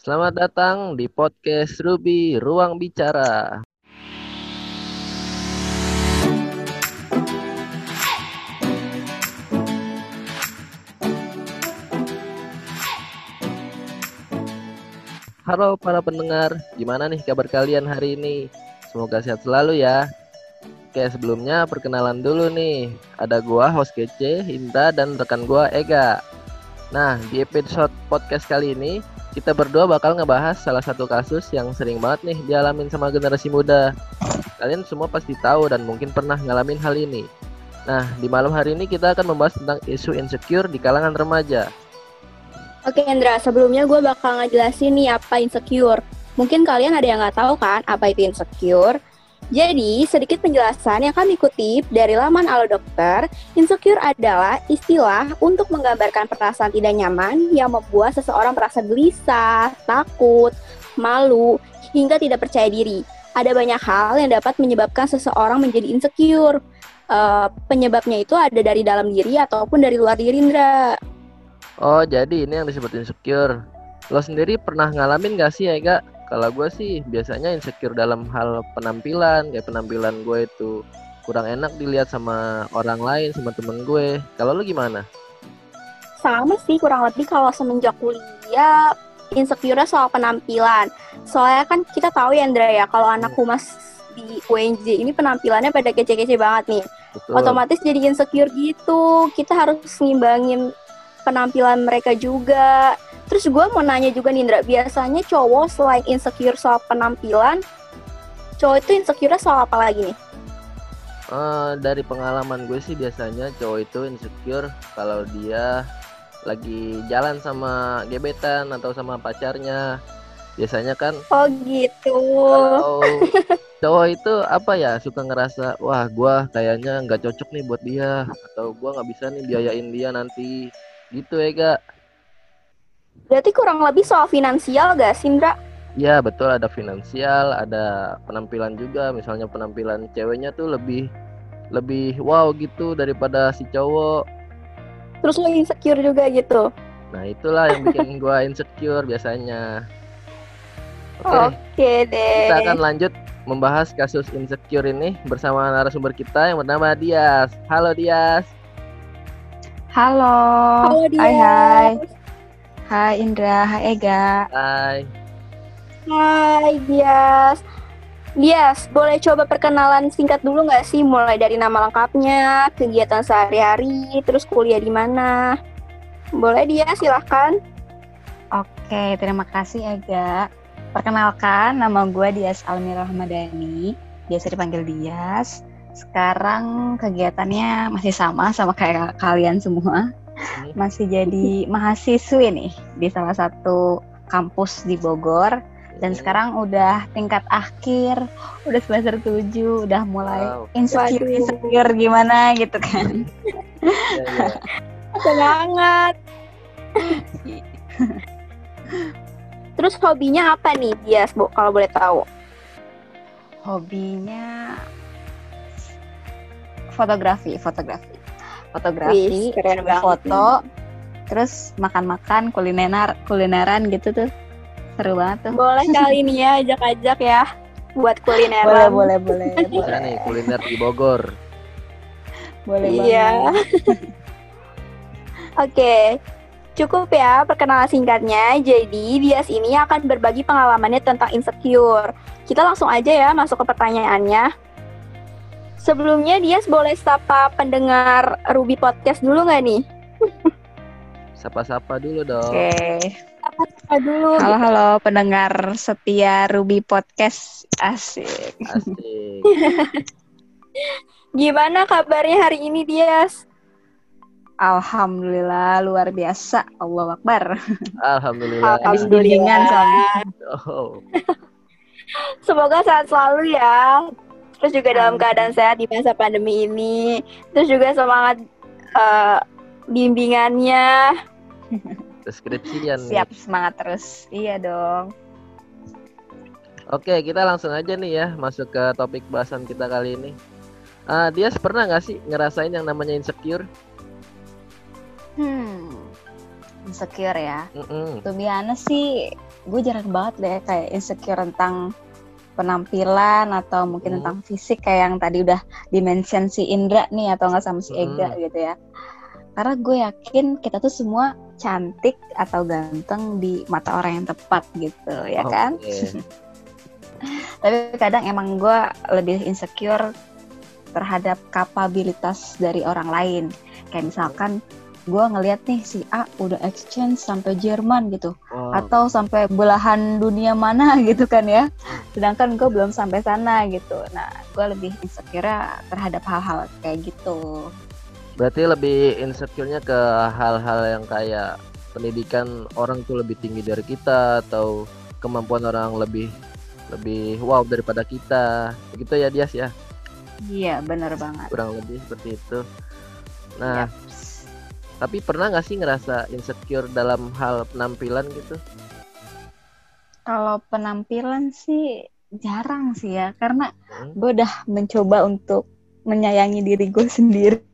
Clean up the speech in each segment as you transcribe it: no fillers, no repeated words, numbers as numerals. Selamat datang di podcast Ruby Ruang Bicara. Halo para pendengar, gimana nih kabar kalian hari ini? Semoga sehat selalu ya. Oke, sebelumnya perkenalan dulu nih. Ada gua host kece, Inta, dan rekan gua Ega. Nah, di episode podcast kali ini kita berdua bakal ngebahas salah satu kasus yang sering banget nih dialamin sama generasi muda. Kalian semua pasti tahu dan mungkin pernah ngalamin hal ini. Nah, di malam hari ini kita akan membahas tentang isu insecure di kalangan remaja. Oke Indra, sebelumnya gue bakal ngejelasin nih apa insecure. Mungkin kalian ada yang gak tahu kan apa itu insecure. Jadi, sedikit penjelasan yang kami kutip dari laman AloDokter, insecure adalah istilah untuk menggambarkan perasaan tidak nyaman yang membuat seseorang merasa gelisah, takut, malu, hingga tidak percaya diri. Ada banyak hal yang dapat menyebabkan seseorang menjadi insecure. Penyebabnya itu ada dari dalam diri ataupun dari luar diri, Indra. Oh, jadi ini yang disebut insecure. Lo sendiri pernah ngalamin gak sih, Ega? Kalau gue sih biasanya insecure dalam hal penampilan, kayak penampilan gue itu kurang enak dilihat sama orang lain, sama temen gue. Kalau lu gimana? Sama sih, kurang lebih kalau semenjak kuliah, insecure-nya soal penampilan. Soalnya kan kita tahu ya Andra ya, kalau anak humas di UNJ ini penampilannya pada kece-kece banget nih. Betul. Otomatis jadi insecure gitu, kita harus ngimbangin penampilan mereka juga. Terus gue mau nanya juga nih Indra, biasanya cowok selain insecure soal penampilan, cowok itu insecure soal apa lagi nih? Dari pengalaman gue sih biasanya cowok itu insecure kalau dia lagi jalan sama gebetan atau sama pacarnya. Biasanya kan. Oh gitu. Cowok itu apa ya, suka ngerasa, wah gue kayaknya gak cocok nih buat dia, atau gue gak bisa nih biayain dia nanti. Gitu ya Kak. Berarti kurang lebih soal finansial gak sih, Indra? Ya, betul. Ada finansial, ada penampilan juga. Misalnya penampilan ceweknya tuh lebih wow gitu daripada si cowok. Terus lo insecure juga gitu? Nah, itulah yang bikin gue insecure biasanya. Oke deh. Kita akan lanjut membahas kasus insecure ini bersama narasumber kita yang bernama Dias. Halo, Dias. Halo. Hai. Hai Indra, hai Ega. Hai Dias. Dias, boleh coba perkenalan singkat dulu nggak sih? Mulai dari nama lengkapnya, kegiatan sehari-hari, terus kuliah di mana? Boleh Dias, silahkan. Oke, terima kasih Ega. Perkenalkan, nama gue Dias Almira Ramadhani, biasa dipanggil Dias. Sekarang kegiatannya masih sama kayak kalian semua. Masih jadi mahasiswi nih di salah satu kampus di Bogor. Dan sekarang udah tingkat akhir, udah semester 7, udah mulai insecure gimana gitu kan. Semangat. Terus hobinya apa nih Dias, Bu, kalau boleh tahu? Hobinya fotografi, keren banget foto, terus makan-makan, kulineran gitu tuh, seru banget tuh. Boleh kali nih ya, ajak-ajak ya, buat kulineran. Boleh. Nih, kuliner di Bogor. Boleh banget. Iya. Oke, cukup ya perkenalan singkatnya. Jadi Dias ini akan berbagi pengalamannya tentang insecure. Kita langsung aja ya masuk ke pertanyaannya. Sebelumnya Dias boleh sapa pendengar Ruby Podcast dulu nggak nih? Sapa-sapa dulu dong. Oke. Sapa dulu. Halo pendengar setia Ruby Podcast, asik. Gimana kabarnya hari ini Dias? Alhamdulillah luar biasa, Allahu Akbar. Alhamdulillah. Habis bimbingan soalnya. Semoga sehat selalu ya. Terus juga dalam keadaan sehat di masa pandemi ini. Terus juga semangat bimbingannya. Deskripsian. Siap, semangat terus. Iya dong. Oke, kita langsung aja nih ya masuk ke topik bahasan kita kali ini. Dias, pernah gak sih ngerasain yang namanya insecure? Insecure ya. To be honest sih gue jarang banget deh kayak insecure tentang penampilan atau mungkin tentang fisik kayak yang tadi udah dimention si Indra nih atau nggak sama si Ega gitu ya. Karena gue yakin kita tuh semua cantik atau ganteng di mata orang yang tepat gitu, ya kan? Tapi kadang emang gue lebih insecure terhadap kapabilitas dari orang lain. Kayak misalkan gue ngelihat nih si A udah exchange sampai Jerman gitu, atau sampai belahan dunia mana gitu kan ya, sedangkan gue belum sampai sana gitu. Nah, gue lebih insecure terhadap hal-hal kayak gitu. Berarti lebih insecure-nya ke hal-hal yang kayak pendidikan orang tuh lebih tinggi dari kita, atau kemampuan orang lebih wow daripada kita, begitu ya Dias ya? Iya, benar banget. Kurang lebih seperti itu. Nah. Yep. Tapi pernah nggak sih ngerasa insecure dalam hal penampilan gitu? Kalau penampilan sih jarang sih ya, karena gue udah mencoba untuk menyayangi diri gue sendiri.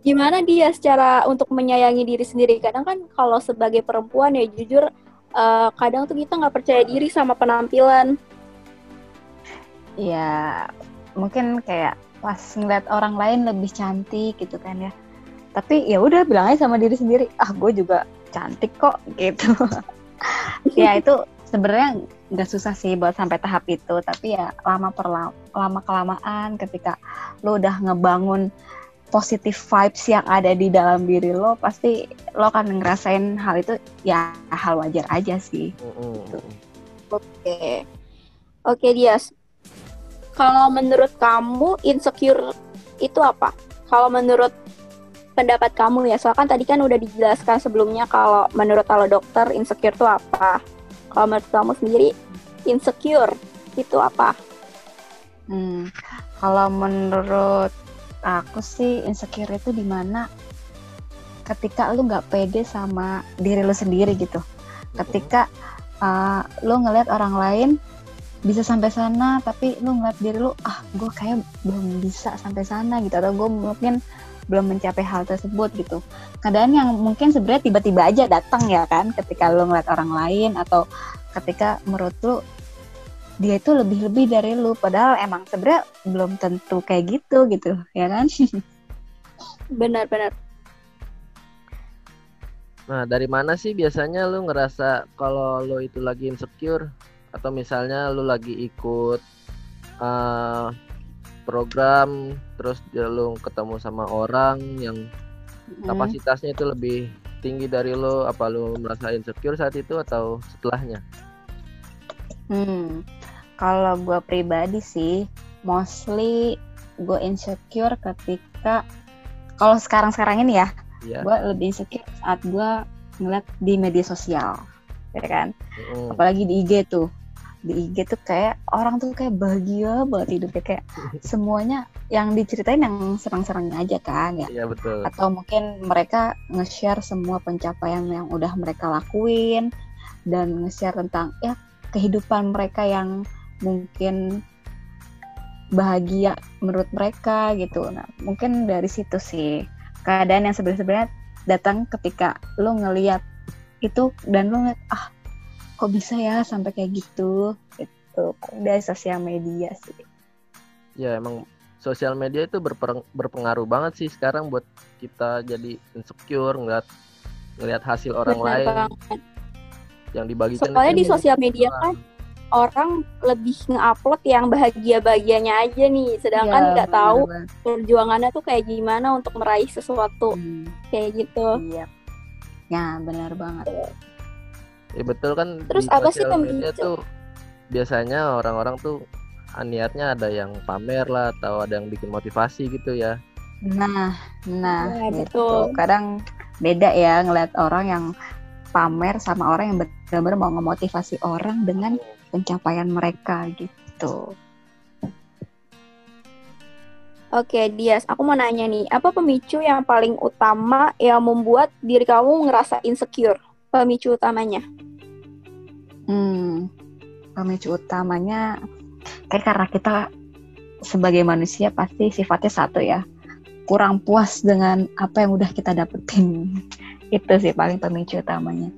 Gimana dia secara untuk menyayangi diri sendiri? Kadang kan kalau sebagai perempuan ya jujur, kadang tuh kita nggak percaya diri sama penampilan. Ya mungkin kayak pas ngeliat orang lain lebih cantik gitu kan ya, tapi ya udah bilang aja sama diri sendiri, ah gue juga cantik kok gitu. Ya itu sebenarnya nggak susah sih buat sampai tahap itu, tapi ya lama kelamaan ketika lo udah ngebangun positive vibes yang ada di dalam diri lo, pasti lo kan ngerasain hal itu ya hal wajar aja sih. Gitu. Oke Dias. Kalau menurut kamu insecure itu apa? Kalau menurut pendapat kamu ya, soalnya kan tadi kan udah dijelaskan sebelumnya kalau menurut AloDokter insecure itu apa? Kalau menurut kamu sendiri insecure itu apa? Kalau menurut aku sih insecure itu dimana ketika lu nggak pede sama diri lu sendiri gitu. Ketika lu ngelihat orang lain bisa sampai sana, tapi lu ngeliat diri lu, ah gue kayak belum bisa sampai sana gitu, atau gue mungkin belum mencapai hal tersebut gitu. Keadaan yang mungkin sebenarnya tiba-tiba aja datang ya kan, ketika lu ngeliat orang lain, atau ketika menurut lu dia itu lebih-lebih dari lu, padahal emang sebenarnya belum tentu kayak gitu gitu, ya kan? Benar-benar. Nah, dari mana sih biasanya lu ngerasa kalau lu itu lagi insecure? Atau misalnya lu lagi ikut program, terus lu ketemu sama orang yang kapasitasnya itu lebih tinggi dari lu, apa lu merasa insecure saat itu atau setelahnya? Kalau gue pribadi sih mostly gue insecure ketika, kalau sekarang-sekarang ini ya, gue lebih insecure saat gue ngeliat di media sosial, ya kan? Apalagi di IG tuh. Di IG tuh kayak orang tuh kayak bahagia banget hidupnya, kayak semuanya yang diceritain yang serang-serang aja kan ya. Iya, betul. Atau mungkin mereka nge-share semua pencapaian yang udah mereka lakuin, dan nge-share tentang ya kehidupan mereka yang mungkin bahagia menurut mereka gitu. Nah, mungkin dari situ sih keadaan yang sebenarnya datang ketika lo ngelihat itu dan lo ngeliat, ah kok bisa ya sampai kayak gitu, itu dari sosial media sih. Ya emang sosial media itu berpengaruh banget sih sekarang buat kita jadi insecure ngeliat hasil orang lain yang dibagikan. Soalnya di sosial media kan orang lebih nge-upload yang bahagia-bahagianya aja nih, sedangkan nggak tahu perjuangannya tuh kayak gimana untuk meraih sesuatu kayak gitu. Iya. Ya benar banget. Ya betul kan. Terus apa sih pemicu tuh? Biasanya orang-orang tuh niatnya ada yang pamer lah, atau ada yang bikin motivasi gitu ya. Nah ya, gitu. Kadang beda ya ngeliat orang yang pamer sama orang yang benar-benar mau ngemotivasi orang dengan pencapaian mereka gitu. Oke Dias, aku mau nanya nih, apa pemicu yang paling utama yang membuat diri kamu ngerasa insecure? Pemicu utamanya? Pemicu utamanya kayak karena kita sebagai manusia pasti sifatnya satu ya, kurang puas dengan apa yang udah kita dapetin. Itu sih paling pemicu utamanya.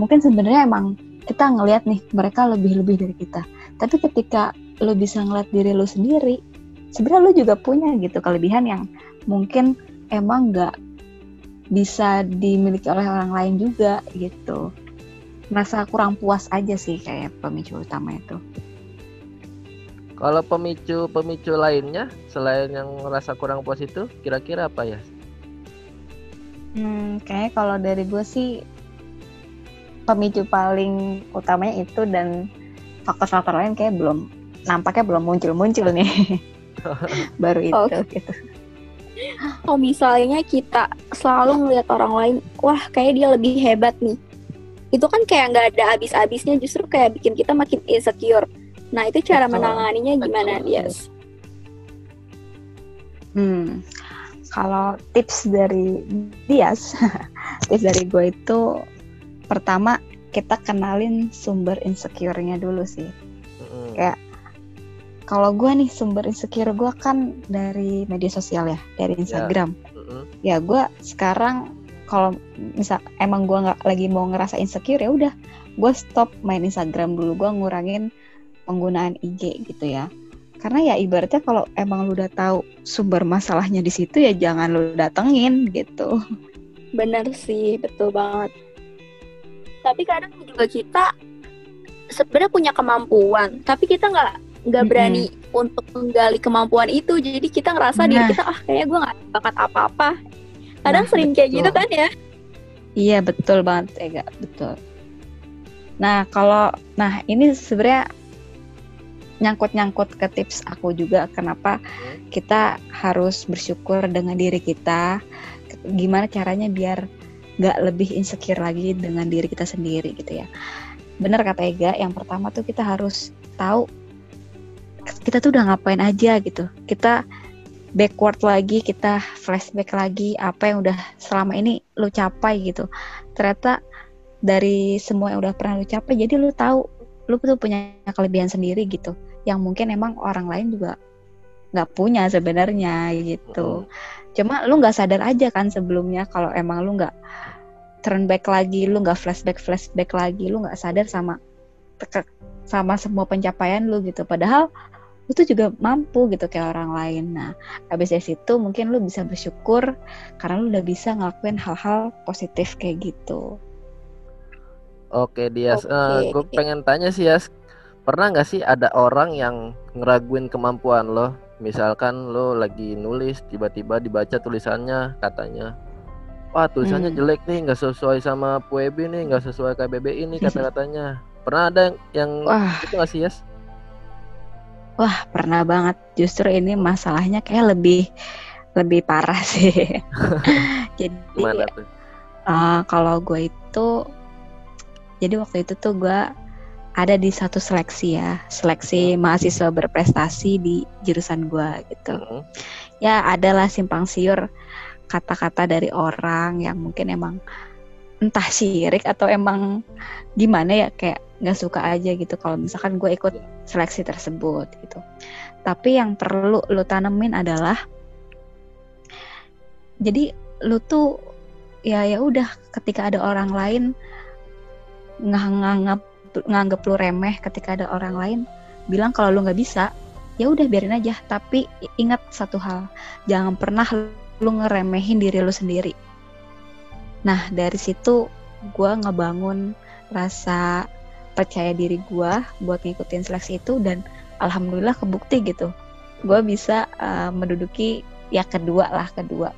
mungkin sebenarnya emang kita ngelihat nih mereka lebih-lebih dari kita. Tapi ketika lo bisa ngeliat diri lo sendiri, sebenarnya lo juga punya gitu kelebihan yang mungkin emang nggak bisa dimiliki oleh orang lain juga gitu. Merasa kurang puas aja sih kayak pemicu utama itu. Kalau pemicu lainnya selain yang merasa kurang puas itu kira-kira apa ya? Kayaknya kalau dari gue sih pemicu paling utamanya itu, dan faktor-faktor lain kayak belum, nampaknya belum muncul-muncul nih. Baru itu gitu. Kalau misalnya kita selalu ngelihat orang lain, wah kayak dia lebih hebat nih, itu kan kayak nggak ada habis-habisnya, justru kayak bikin kita makin insecure. Nah itu cara menanganinya gimana, Dias? Kalau tips dari Dias, tips dari gue itu pertama kita kenalin sumber insecure-nya dulu sih. Kayak kalau gue nih sumber insecure gue kan dari media sosial ya, dari Instagram. Ya gue sekarang kalau misal emang gue nggak lagi mau ngerasa insecure, ya udah gue stop main Instagram dulu, gue ngurangin penggunaan IG gitu ya. Karena ya ibaratnya kalau emang lu udah tahu sumber masalahnya di situ, ya jangan lu datengin gitu. Bener sih, betul banget. Tapi kadang juga kita sebenarnya punya kemampuan, tapi kita nggak berani untuk menggali kemampuan itu. Jadi kita ngerasa diri kita, kayaknya gue nggak bakat apa-apa. Kadang sering betul. Kayak gitu kan ya. Iya betul banget Ega, betul. Nah ini sebenarnya nyangkut-nyangkut ke tips aku juga, kenapa kita harus bersyukur dengan diri kita, gimana caranya biar nggak lebih insecure lagi dengan diri kita sendiri gitu ya. Bener kata Ega, yang pertama tuh kita harus tahu kita tuh udah ngapain aja gitu. Kita backward lagi, kita flashback lagi apa yang udah selama ini lu capai gitu. Ternyata dari semua yang udah pernah lu capai, jadi lu tahu lu tuh punya kelebihan sendiri gitu, yang mungkin emang orang lain juga nggak punya sebenarnya gitu. Cuma lu nggak sadar aja kan sebelumnya, kalau emang lu nggak turn back lagi, lu nggak flashback lagi, lu nggak sadar sama semua pencapaian lu gitu. Padahal lu tuh juga mampu gitu kayak orang lain. Nah, abis dari situ mungkin lu bisa bersyukur karena lu udah bisa ngelakuin hal-hal positif kayak gitu. Oke Dias, gue pengen tanya sih Dias, pernah gak sih ada orang yang ngeraguin kemampuan lo? Misalkan lo lagi nulis, tiba-tiba dibaca tulisannya, katanya wah tulisannya jelek nih, gak sesuai sama PUEBI nih, gak sesuai KBBI nih kata-katanya. Pernah ada yang gitu gak sih Dias? Wah pernah banget, justru ini masalahnya kayak lebih parah sih. Jadi kalau gue itu, jadi waktu itu tuh gue ada di satu seleksi ya, seleksi mahasiswa berprestasi di jurusan gue gitu. Ya adalah simpang siur kata-kata dari orang yang mungkin emang entah syirik atau emang gimana ya, kayak nggak suka aja gitu kalau misalkan gue ikut seleksi tersebut gitu. Tapi yang perlu lo tanemin adalah, jadi lo tuh ya udah, ketika ada orang lain nganggep lo remeh, ketika ada orang lain bilang kalau lo nggak bisa, ya udah biarin aja. Tapi ingat satu hal, jangan pernah lo ngeremehin diri lo sendiri. Nah dari situ gue ngebangun rasa percaya diri gue buat ngikutin seleksi itu, dan alhamdulillah kebukti gitu. Gue bisa menduduki ya kedua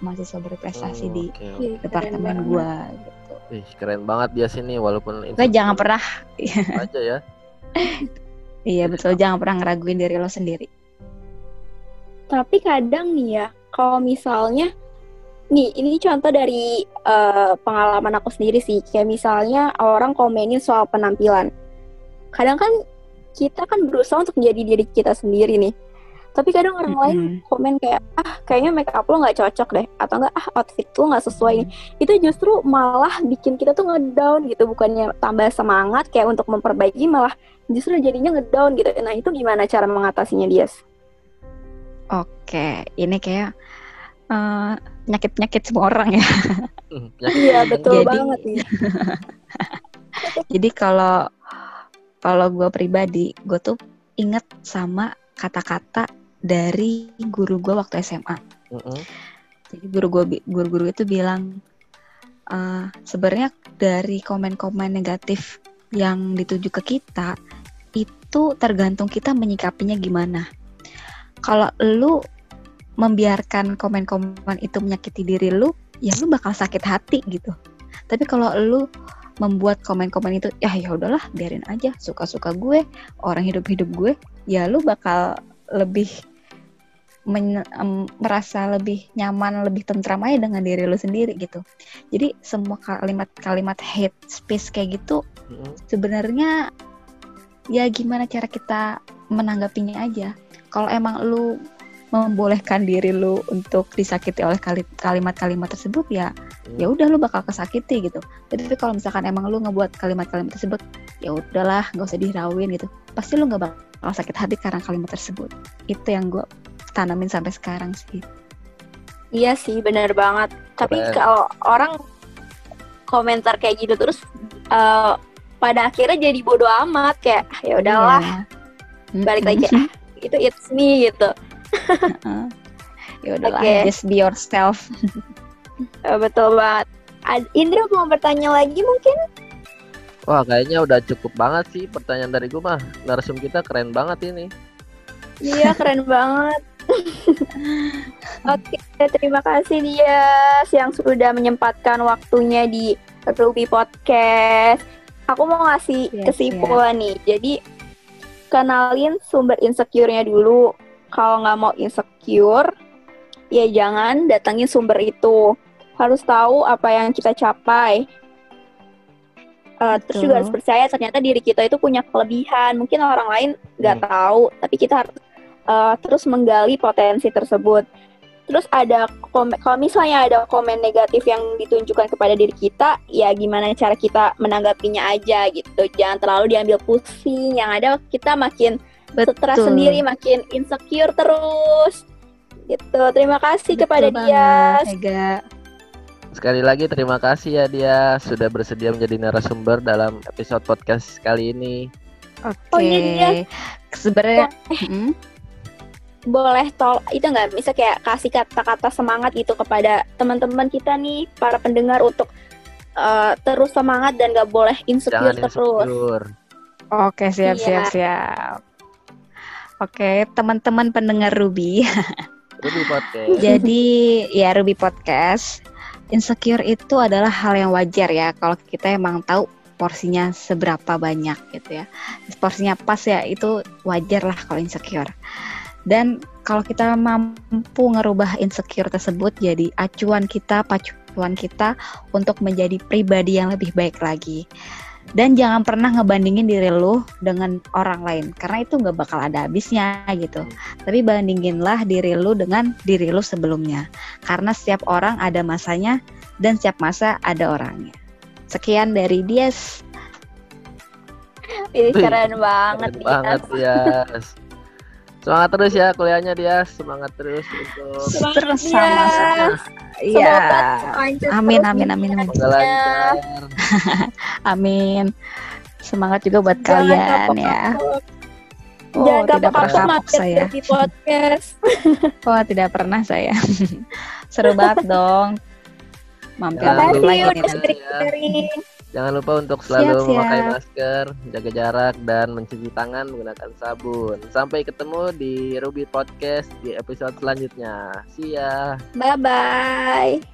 mahasiswa berprestasi di departemen gue gitu. Ih keren banget dia sini, walaupun gue jangan pernah aja ya. Iya betul, jangan pernah ngeraguin diri lo sendiri. Tapi kadang nih ya, kalau misalnya nih, ini contoh dari pengalaman aku sendiri sih. Kayak misalnya orang komenin soal penampilan. Kadang kan kita kan berusaha untuk menjadi diri kita sendiri nih. Tapi kadang orang lain komen kayak, kayaknya make up lo gak cocok deh. Atau enggak, outfit lo gak sesuai nih. Itu justru malah bikin kita tuh ngedown gitu. Bukannya tambah semangat kayak untuk memperbaiki, malah justru jadinya ngedown gitu. Nah itu gimana cara mengatasinya, Dias? Oke, ini kayak nyakit-nyakit semua orang ya. Iya betul. Jadi, banget nih. Jadi kalau gue pribadi, gue tuh inget sama kata-kata dari guru gue waktu SMA. Mm-hmm. Jadi guru-guru itu bilang, sebenarnya dari komen-komen negatif yang dituju ke kita itu tergantung kita menyikapinya gimana. Kalau lu membiarkan komen-komen itu menyakiti diri lu, ya lu bakal sakit hati gitu. Tapi kalau lu membuat komen-komen itu, ya udahlah biarin aja, suka-suka gue, orang hidup-hidup gue, ya lu bakal lebih merasa lebih nyaman, lebih tentram aja dengan diri lu sendiri gitu. Jadi semua kalimat-kalimat hate speech kayak gitu, sebenarnya ya gimana cara kita menanggapinya aja. Kalau emang lu membolehkan diri lu untuk disakiti oleh kalimat-kalimat tersebut, ya udah lu bakal kesakiti gitu. Tapi kalau misalkan emang lu ngebuat kalimat-kalimat tersebut, ya udahlah nggak usah dihirauin gitu, pasti lu nggak bakal sakit hati karena kalimat tersebut. Itu yang gue tanamin sampai sekarang sih. Iya sih, benar banget. Tapi kalau orang komentar kayak gitu terus, pada akhirnya jadi bodoh amat, kayak ya udahlah, balik lagi it's me gitu. Ya udahlah, just be yourself. Betul banget. Indra mau bertanya lagi mungkin? Wah, kayaknya udah cukup banget sih pertanyaan dari gue mah. Narasum kita keren banget ini. Iya, keren banget. Oke, terima kasih Dias yang sudah menyempatkan waktunya di Ruby Podcast. Aku mau ngasih kesimpulan nih. Jadi kenalin sumber insecure-nya dulu. Kalau nggak mau insecure, ya jangan datangin sumber itu. Harus tahu apa yang kita capai. Terus juga harus percaya ternyata diri kita itu punya kelebihan. Mungkin orang lain nggak tahu, tapi kita harus terus menggali potensi tersebut. Terus ada kalau misalnya ada komen negatif yang ditunjukkan kepada diri kita, ya gimana cara kita menanggapinya aja gitu. Jangan terlalu diambil pusing. Yang ada kita makin stres sendiri, makin insecure terus gitu. Terima kasih kepada Dias. Sekali lagi terima kasih ya Dias sudah bersedia menjadi narasumber dalam episode podcast kali ini. Oke. Oh iya Dias, sebenarnya boleh itu nggak, bisa kayak kasih kata-kata semangat gitu kepada teman-teman kita nih, para pendengar, untuk terus semangat dan nggak boleh insecure terus. Oke, siap. Oke, teman-teman pendengar Ruby. Ruby Podcast. Jadi, ya Ruby Podcast. Insecure itu adalah hal yang wajar ya, kalau kita emang tahu porsinya seberapa banyak gitu ya. Porsinya pas ya, itu wajar lah kalau insecure. Dan kalau kita mampu ngerubah insecure tersebut jadi acuan kita, pacuan kita untuk menjadi pribadi yang lebih baik lagi. Dan jangan pernah ngebandingin diri lu dengan orang lain, karena itu gak bakal ada habisnya gitu. Tapi bandinginlah diri lu dengan diri lu sebelumnya, karena setiap orang ada masanya dan setiap masa ada orangnya. Sekian dari Dias. Keren banget Dias. Semangat terus ya kuliahnya Dias. Semangat terus untuk terus sama-sama. Iya. Amin. Amin. Semangat juga buat kalian ya. Oh, tidak pernah kapok saya. Oh, tidak pernah saya. Seru banget dong. Mampir lagi nih. Jangan lupa untuk selalu memakai masker, jaga jarak, dan mencuci tangan menggunakan sabun. Sampai ketemu di Ruby Podcast di episode selanjutnya. See ya. Bye-bye.